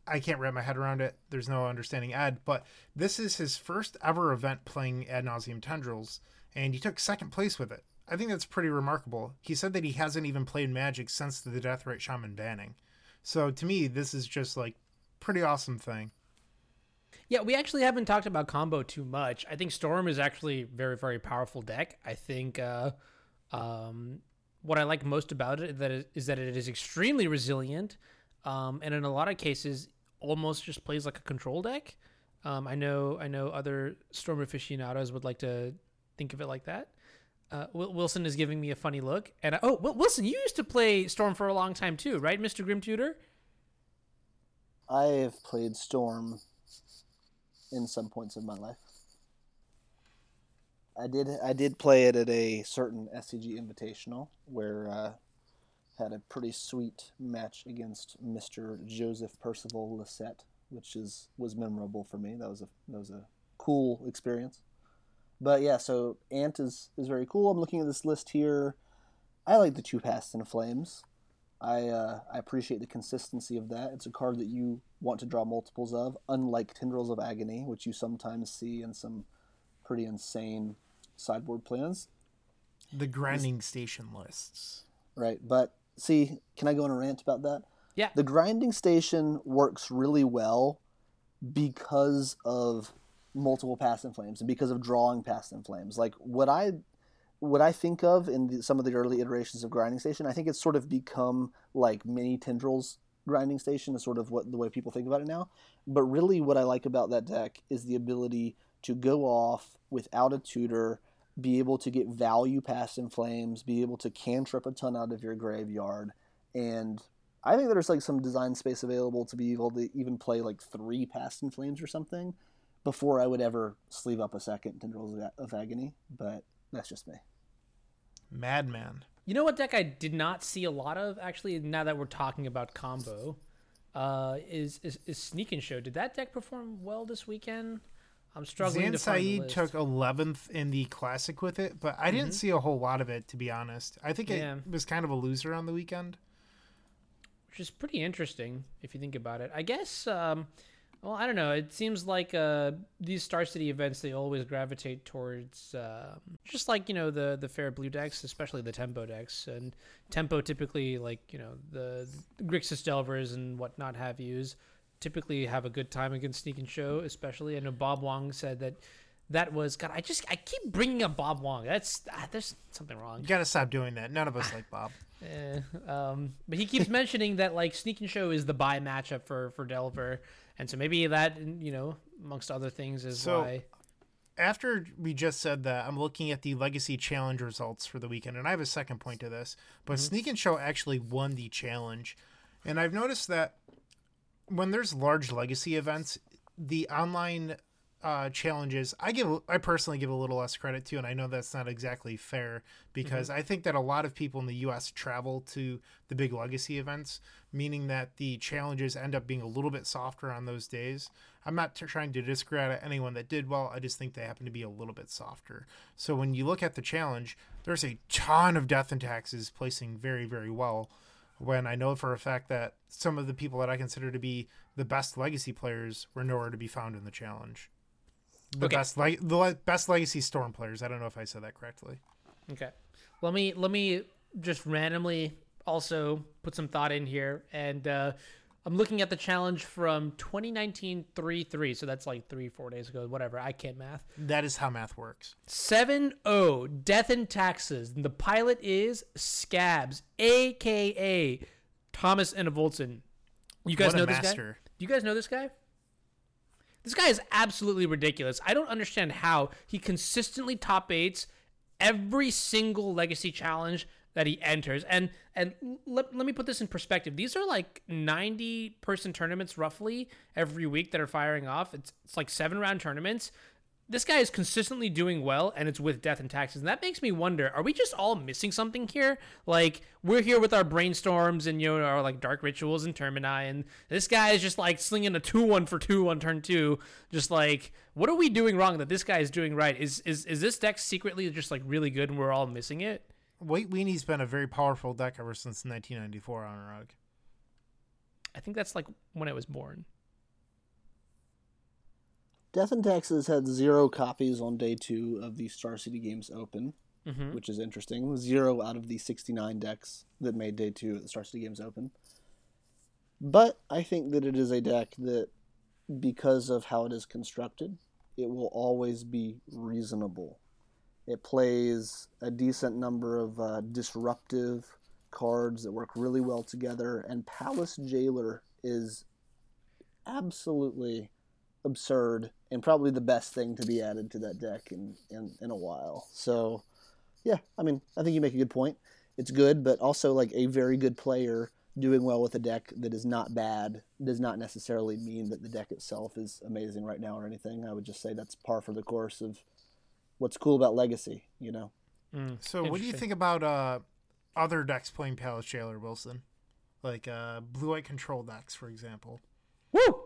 I can't wrap my head around it. There's no understanding Ed, but this is his first ever event playing Ad Nauseam Tendrils, and he took second place with it. I think that's pretty remarkable. He said that he hasn't even played Magic since the Deathrite Shaman banning. So to me, this is just like pretty awesome thing. Yeah, we actually haven't talked about combo too much. I think Storm is actually very, very powerful deck. I think uh, um, what I like most about it is that it is, that it is extremely resilient. Um, and in a lot of cases, almost just plays like a control deck. Um, I know I know other Storm aficionados would like to think of it like that. Uh, Wilson is giving me a funny look. and I, Oh, Wilson, you used to play Storm for a long time too, right, Mister Grim Tutor? I have played Storm in some points of my life. I did I did play it at a certain S C G Invitational where... Uh, had a pretty sweet match against Mister Joseph Percival Lissette, which is was memorable for me. That was a that was a cool experience. But yeah, so Ant is, is very cool. I'm looking at this list here. I like the two Pasts and Flames. I uh, I appreciate the consistency of that. It's a card that you want to draw multiples of, unlike Tendrils of Agony, which you sometimes see in some pretty insane sideboard plans. The grinding station lists. Right, but... See, can I go on a rant about that? Yeah. The grinding station works really well because of multiple Pasts and Flames and because of drawing Pasts and Flames. Like what I, what I think of in the, some of the early iterations of grinding station, I think it's sort of become like mini Tendrils. Grinding station is sort of what the way people think about it now. But really, what I like about that deck is the ability to go off without a tutor, be able to get value Pasts and Flames, be able to cantrip a ton out of your graveyard. And I think there's like some design space available to be able to even play like three Pasts and Flames or something before I would ever sleeve up a second Tendrils of Agony, but that's just me. Madman. You know what deck I did not see a lot of, actually, now that we're talking about combo, uh, is, is, is Sneak and Show. Did that deck perform well this weekend? I'm struggling to find the list. Said took eleventh in the Classic with it, but I mm-hmm. didn't see a whole lot of it, to be honest. I think yeah. it was kind of a loser on the weekend. Which is pretty interesting, if you think about it. I guess, um, well, I don't know. It seems like uh, these Star City events, they always gravitate towards uh, just like, you know, the, the fair blue decks, especially the tempo decks. And tempo typically, like, you know, the, the Grixis Delvers and whatnot have used. Typically have a good time against Sneak and Show, especially. I know Bob Wong said that that was... God, I just... I keep bringing up Bob Wong. That's... Ah, there's something wrong. You gotta stop doing that. None of us like Bob. Eh, um, but he keeps mentioning that, like, Sneak and Show is the bye matchup for, for Delver. And so maybe that, you know, amongst other things is so, why... after we just said that, I'm looking at the Legacy Challenge results for the weekend, and I have a second point to this, but mm-hmm. Sneak and Show actually won the challenge. And I've noticed that when there's large Legacy events, the online uh, challenges, I give, I personally give a little less credit to, and I know that's not exactly fair, because mm-hmm. I think that a lot of people in the U S travel to the big Legacy events, meaning that the challenges end up being a little bit softer on those days. I'm not t- trying to discredit anyone that did well. I just think they happen to be a little bit softer. So when you look at the challenge, there's a ton of Death and Taxes placing very, very well, when I know for a fact that some of the people that I consider to be the best Legacy players were nowhere to be found in the challenge. The okay. best like the le- best Legacy Storm players. I don't know if I said that correctly. Okay. Let me let me just randomly also put some thought in here, and uh I'm looking at the challenge from twenty nineteen three three, so that's like three, four days ago, whatever. I can't math. That is how math works. seven oh, Death and Taxes. And the pilot is Scabs, a k a. Thomas Enevoltson. You guys what know this master. guy? Do you guys know this guy? This guy is absolutely ridiculous. I don't understand how he consistently top eights every single Legacy challenge that he enters. And and let, let me put this in perspective. These are like ninety person tournaments roughly every week that are firing off. It's it's like seven round tournaments. This guy is consistently doing well, and it's with Death and Taxes. And that makes me wonder, are we just all missing something here? Like, we're here with our brainstorms and, you know, our like Dark Rituals and Termini, and this guy is just like slinging a two one for two on turn two. Just like, what are we doing wrong that this guy is doing right? Is is is this deck secretly just like really good and we're all missing it? White Weenie's been a very powerful deck ever since nineteen ninety-four, Anurag. I think that's like when I was born. Death and Taxes had zero copies on day two of the Star City Games Open, mm-hmm. which is interesting. Zero out of the sixty-nine decks that made day two of the Star City Games Open. But I think that it is a deck that, because of how it is constructed, it will always be reasonable. It plays a decent number of uh, disruptive cards that work really well together. And Palace Jailer is absolutely absurd and probably the best thing to be added to that deck in, in, in a while. So, yeah, I mean, I think you make a good point. It's good, but also like a very good player doing well with a deck that is not bad does not necessarily mean that the deck itself is amazing right now or anything. I would just say that's par for the course of what's cool about Legacy, you know? Mm, so what do you think about uh, other decks playing Palace Jailer, Wilson? Like uh, Blue-White Control decks, for example. Woo!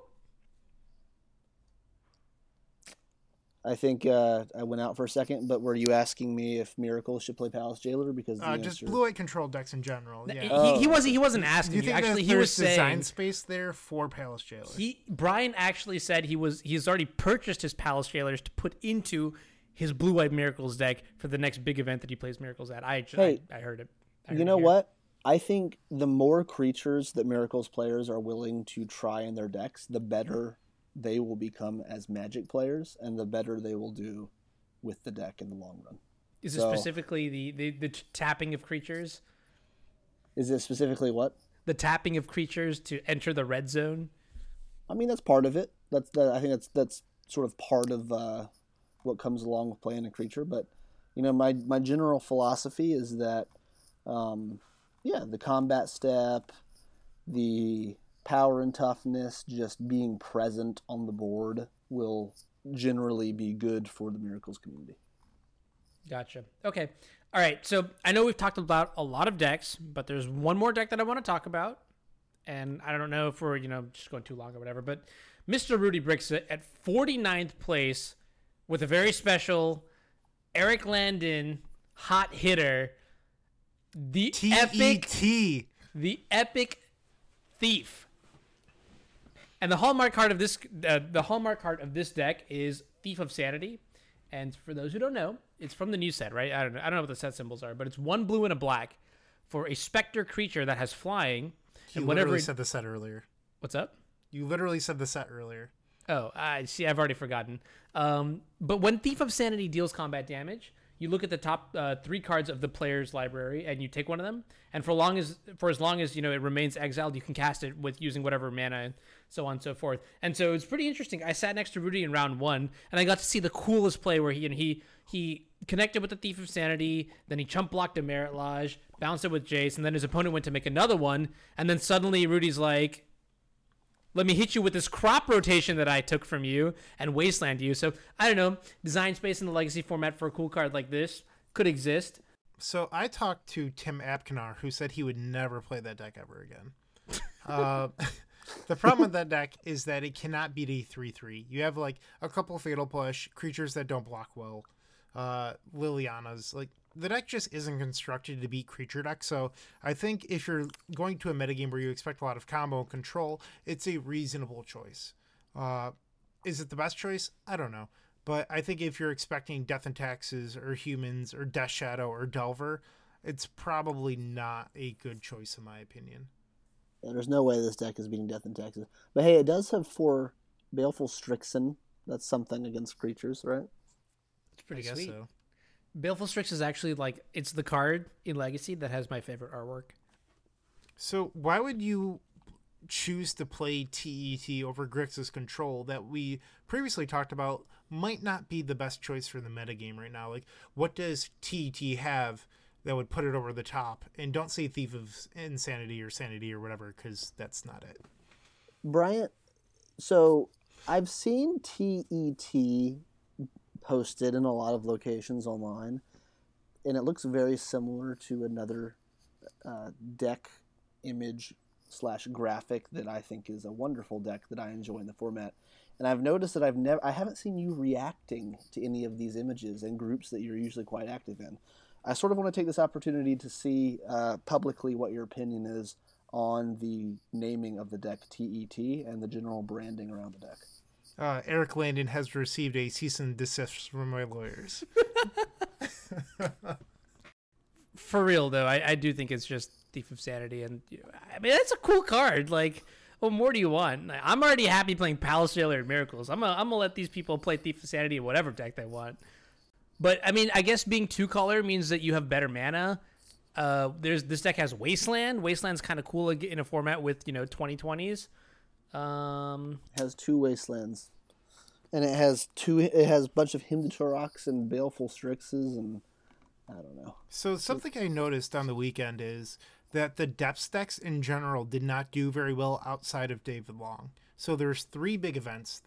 I think uh, I went out for a second, but were you asking me if Miracles should play Palace Jailer? Because the uh, answer... Just Blue-White Control decks in general. Yeah. Oh. He, he, wasn't, he wasn't asking. Do you think you. Actually, he was saying... design space there for Palace Jailer? He, Brian actually said he was he's already purchased his Palace Jailers to put into his Blue-White Miracles deck for the next big event that he plays Miracles at. I just, hey, I, I heard it. I heard you know it what? I think the more creatures that Miracles players are willing to try in their decks, the better they will become as Magic players, and the better they will do with the deck in the long run. Is so, it specifically the, the, the tapping of creatures? Is it specifically what? The tapping of creatures to enter the red zone? I mean, that's part of it. That's the, I think that's that's sort of part of... Uh, what comes along with playing a creature. But, you know, my, my general philosophy is that, um, yeah, the combat step, the power and toughness, just being present on the board will generally be good for the Miracles community. Gotcha. Okay. All right. So I know we've talked about a lot of decks, but there's one more deck that I want to talk about. And I don't know if we're, you know, just going too long or whatever, but Mister Rudy Brixa at forty-ninth place, with a very special Eric Landon hot hitter, the T E T. epic, the epic thief, and the hallmark card of this, uh, the hallmark card of this deck is Thief of Sanity. And for those who don't know, it's from the new set, right? I don't know. I don't know what the set symbols are, but it's one blue and a black for a Spectre creature that has flying. He and whatever. You literally said the set earlier. What's up? You literally said the set earlier. Oh, I see. I've already forgotten. Um, but when Thief of Sanity deals combat damage, you look at the top uh, three cards of the player's library and you take one of them. And for long as for as long as you know it remains exiled, you can cast it with using whatever mana and so on and so forth. And so it's pretty interesting. I sat next to Rudy in round one, and I got to see the coolest play where he and he he connected with the Thief of Sanity, then he chump blocked a Merit Lodge, bounced it with Jace, and then his opponent went to make another one, and then suddenly Rudy's like, let me hit you with this crop rotation that I took from you and wasteland you. So, I don't know, design space in the legacy format for a cool card like this could exist. So, I talked to Tim Apkenar, who said he would never play that deck ever again. uh, the problem with that deck is that it cannot beat a three three. You have, like, a couple Fatal Push, creatures that don't block well, uh, Liliana's, like... The deck just isn't constructed to beat creature decks, so I think if you're going to a metagame where you expect a lot of combo control, it's a reasonable choice. Uh, is it the best choice? I don't know. But I think if you're expecting Death and Taxes or Humans or Death Shadow or Delver, it's probably not a good choice in my opinion. Yeah, there's no way this deck is beating Death and Taxes. But hey, it does have four Baleful Strixen. That's something against creatures, right? It's pretty I sweet. Guess so. Baleful Strix is actually, like, it's the card in Legacy that has my favorite artwork. So why would you choose to play T E T over Grixis Control that we previously talked about might not be the best choice for the metagame right now? Like, what does T E T have that would put it over the top? And don't say Thief of Insanity or Sanity or whatever, because that's not it. Brian, so I've seen T E T... posted in a lot of locations online, and it looks very similar to another uh, deck image slash graphic that I think is a wonderful deck that I enjoy in the format. And I've noticed that I've never, I haven't seen you reacting to any of these images in groups that you're usually quite active in. I sort of want to take this opportunity to see uh, publicly what your opinion is on the naming of the deck T E T and the general branding around the deck. Uh, Eric Landon has received a cease and desist from my lawyers. For real, though, I, I do think it's just Thief of Sanity. And I mean, that's a cool card. Like, what more do you want? I'm already happy playing Palace Jailer and Miracles. I'm going I'm to let these people play Thief of Sanity in whatever deck they want. But, I mean, I guess being two-color means that you have better mana. Uh, there's This deck has Wasteland. Wasteland's kind of cool in a format with, you know, twenty twenties. Um, has two Wastelands, and it has two. It has a bunch of Hymn to Turoks and Baleful Strixes, and I don't know. So something I noticed on the weekend is that the depth decks in general did not do very well outside of David Long. So there's three big events: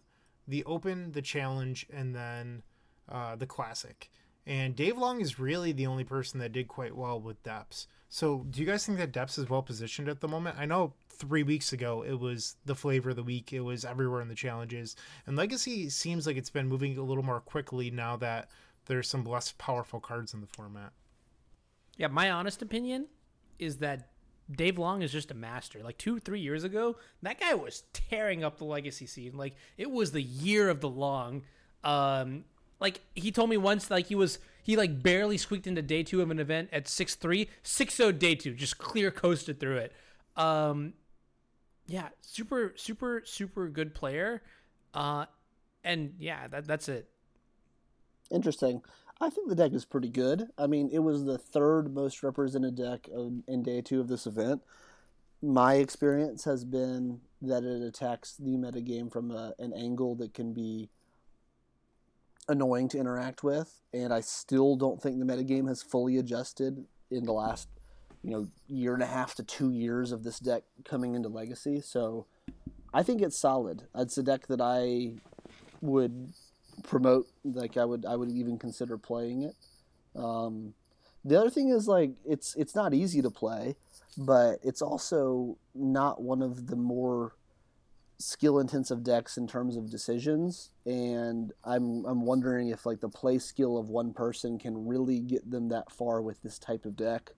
the Open, the Challenge, and then uh, the Classic. And Dave Long is really the only person that did quite well with Depths. So do you guys think that Depths is well positioned at the moment? I know three weeks ago it was the flavor of the week. It was everywhere in the challenges. And Legacy seems like it's been moving a little more quickly now that there's some less powerful cards in the format. Yeah, my honest opinion is that Dave Long is just a master. Like two, three years ago, that guy was tearing up the Legacy scene. Like it was the year of the Long. Um... Like, he told me once, like, he was, he, like, barely squeaked into day two of an event at six three. six oh day two, just clear coasted through it. Um, yeah, super, super, super good player. Uh, and, yeah, that, that's it. Interesting. I think the deck is pretty good. I mean, it was the third most represented deck in, in day two of this event. My experience has been that it attacks the metagame from a, an angle that can be annoying to interact with, and I still don't think the metagame has fully adjusted in the last, you know, year and a half to two years of this deck coming into Legacy. So I think it's solid. It's a deck that I would promote. Like I would, I would even consider playing it. Um, the other thing is like it's it's not easy to play, but it's also not one of the more skill-intensive decks in terms of decisions, and I'm I'm wondering if like the play skill of one person can really get them that far with this type of deck.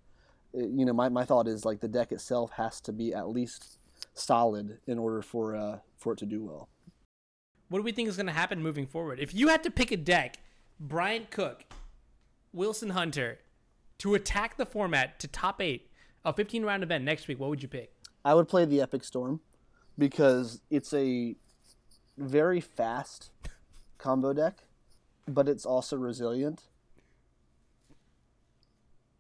It, you know, my, my thought is like the deck itself has to be at least solid in order for uh for it to do well. What do we think is going to happen moving forward? If you had to pick a deck, Brian Cook, Wilson Hunter, to attack the format to top eight, a fifteen round event next week, what would you pick? I would play the Epic Storm, because it's a very fast combo deck, but it's also resilient.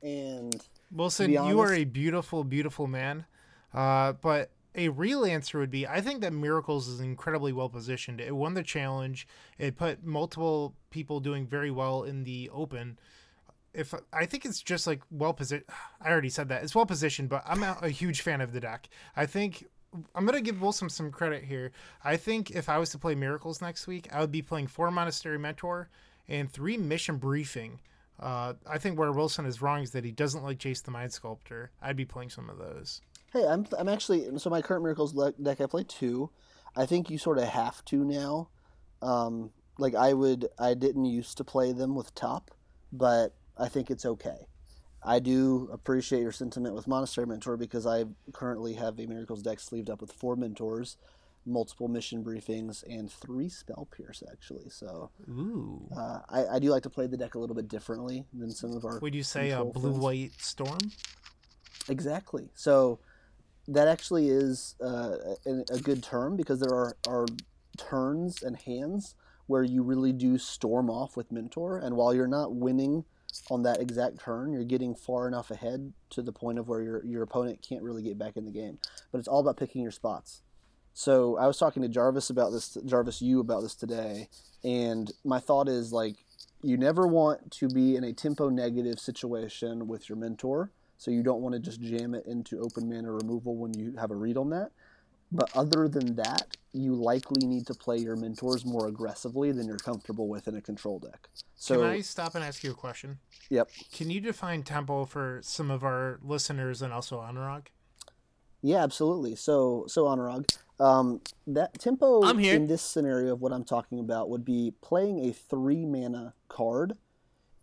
And Wilson, honest, you are a beautiful, beautiful man. Uh, but a real answer would be, I think that Miracles is incredibly well positioned. It won the challenge. It put multiple people doing very well in the open. If I think it's just like well positioned. I already said that. It's well positioned, but I'm a huge fan of the deck. I think I'm going to give Wilson some credit here. I think if I was to play Miracles next week, I would be playing four Monastery Mentor and three Mission Briefing. Uh, I think where Wilson is wrong is that he doesn't like Jace the Mind Sculptor. I'd be playing some of those. Hey, I'm I'm actually, so my current Miracles deck, I play two. I think you sort of have to now. Um, like I would, I didn't used to play them with top, but I think it's okay. I do appreciate your sentiment with Monastery Mentor because I currently have a Miracles deck sleeved up with four Mentors, multiple Mission Briefings, and three Spell Pierce, actually. So Ooh. Uh, I, I do like to play the deck a little bit differently than some of our... Would you say a blue-white storm? Exactly. So that actually is uh, a, a good term because there are, are turns and hands where you really do storm off with Mentor, and while you're not winning on that exact turn, you're getting far enough ahead to the point of where your your opponent can't really get back in the game. But it's all about picking your spots. So I was talking to Jarvis about this, Jarvis you about this today, and my thought is, like, you never want to be in a tempo negative situation with your Mentor, so you don't want to just jam it into open mana removal when you have a read on that. But other than that, you likely need to play your Mentors more aggressively than you're comfortable with in a control deck. So, can I stop and ask you a question? Yep. Can you define tempo for some of our listeners and also Anurag? Yeah, absolutely. So, so Anurag, um, that tempo in this scenario of what I'm talking about would be playing a three mana card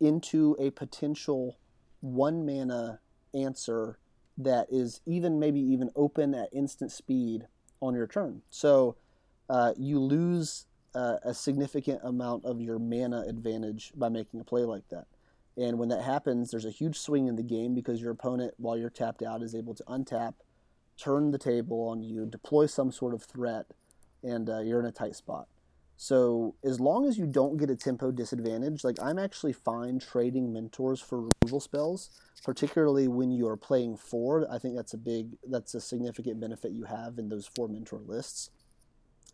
into a potential one mana answer that is even maybe even open at instant speed on your turn. So uh, you lose uh, a significant amount of your mana advantage by making a play like that. And when that happens, there's a huge swing in the game because your opponent, while you're tapped out, is able to untap, turn the table on you, deploy some sort of threat, and uh, you're in a tight spot. So as long as you don't get a tempo disadvantage, like, I'm actually fine trading Mentors for removal spells, particularly when you are playing four. I think that's a big, that's a significant benefit you have in those four Mentor lists.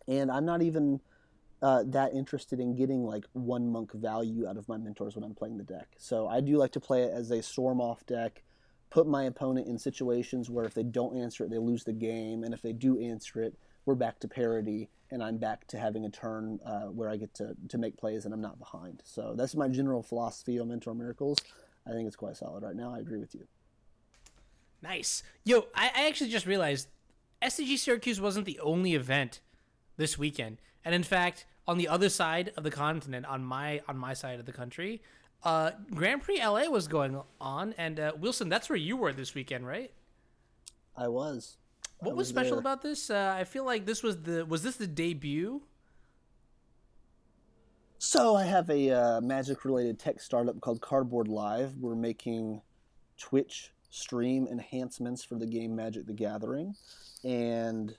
And I'm not even uh, that interested in getting like one monk value out of my Mentors when I'm playing the deck. So I do like to play it as a storm off deck, put my opponent in situations where if they don't answer it, they lose the game. And if they do answer it, we're back to parity, and I'm back to having a turn uh, where I get to, to make plays and I'm not behind. So that's my general philosophy on Mentor Miracles. I think it's quite solid right now. I agree with you. Nice. Yo, I, I actually just realized S C G Syracuse wasn't the only event this weekend. And in fact, on the other side of the continent, on my on my side of the country, uh, Grand Prix L A was going on. And uh, Wilson, that's where you were this weekend, right? I was. What was, was special there. about this? Uh, I feel like this was the was this the debut? So I have a uh, magic-related tech startup called Cardboard Live. We're making Twitch stream enhancements for the game Magic: The Gathering, and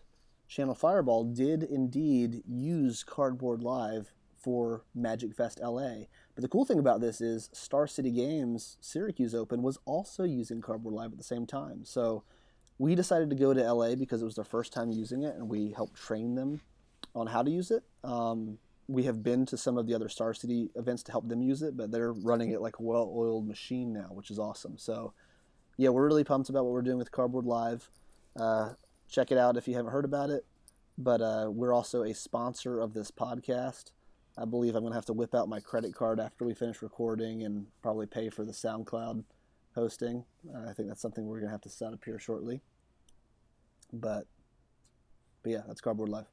Channel Fireball did indeed use Cardboard Live for Magic Fest L A. But the cool thing about this is Star City Games Syracuse Open was also using Cardboard Live at the same time. So we decided to go to L A because it was their first time using it, and we helped train them on how to use it. Um, we have been to some of the other Star City events to help them use it, but they're running it like a well-oiled machine now, which is awesome. So, yeah, we're really pumped about what we're doing with Cardboard Live. Uh, check it out if you haven't heard about it. But uh, we're also a sponsor of this podcast. I believe I'm going to have to whip out my credit card after we finish recording and probably pay for the SoundCloud hosting. Uh, I think that's something we're going to have to set up here shortly. But, but yeah, that's Cardboard Live.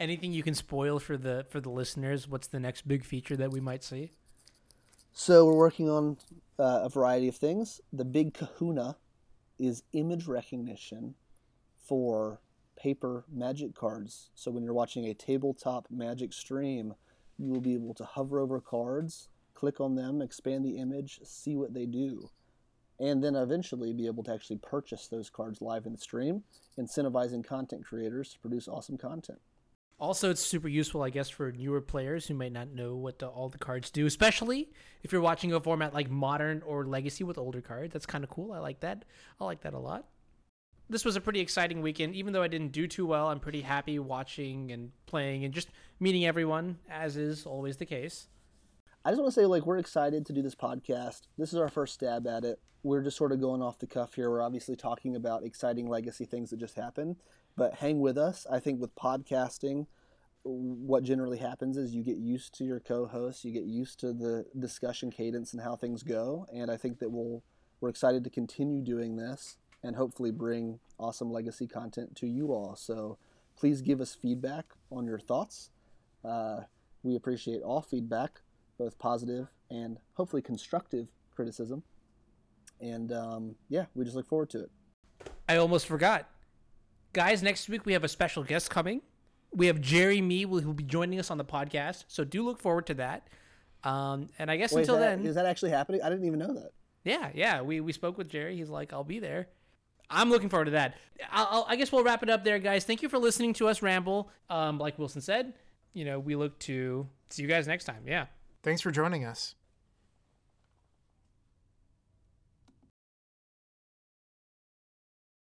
Anything you can spoil for the for the listeners? What's the next big feature that we might see? So we're working on uh, a variety of things. The big kahuna is image recognition for paper Magic cards. So when you're watching a tabletop Magic stream, you will be able to hover over cards, click on them, expand the image, see what they do, and then eventually be able to actually purchase those cards live in the stream, incentivizing content creators to produce awesome content. Also, it's super useful, I guess, for newer players who might not know what the, all the cards do, especially if you're watching a format like Modern or Legacy with older cards. That's kind of cool. I like that. I like that a lot. This was a pretty exciting weekend. Even though I didn't do too well, I'm pretty happy watching and playing and just meeting everyone, as is always the case. I just want to say, like, we're excited to do this podcast. This is our first stab at it. We're just sort of going off the cuff here. We're obviously talking about exciting Legacy things that just happened. But hang with us. I think with podcasting, what generally happens is you get used to your co-hosts, you get used to the discussion cadence and how things go. And I think that we'll, we're excited to continue doing this and hopefully bring awesome Legacy content to you all. So please give us feedback on your thoughts. Uh, we appreciate all feedback, both positive and hopefully constructive criticism. And um, yeah, we just look forward to it. I almost forgot. Guys, next week we have a special guest coming. We have Jerry Mee who will be joining us on the podcast, so do look forward to that. Um, and I guess Wait, until is that, then... Is that actually happening? I didn't even know that. Yeah, yeah. We we spoke with Jerry. He's like, I'll be there. I'm looking forward to that. I'll, I'll, I guess we'll wrap it up there, guys. Thank you for listening to us ramble. Um, like Wilson said, you know, we look to see you guys next time. Yeah. Thanks for joining us.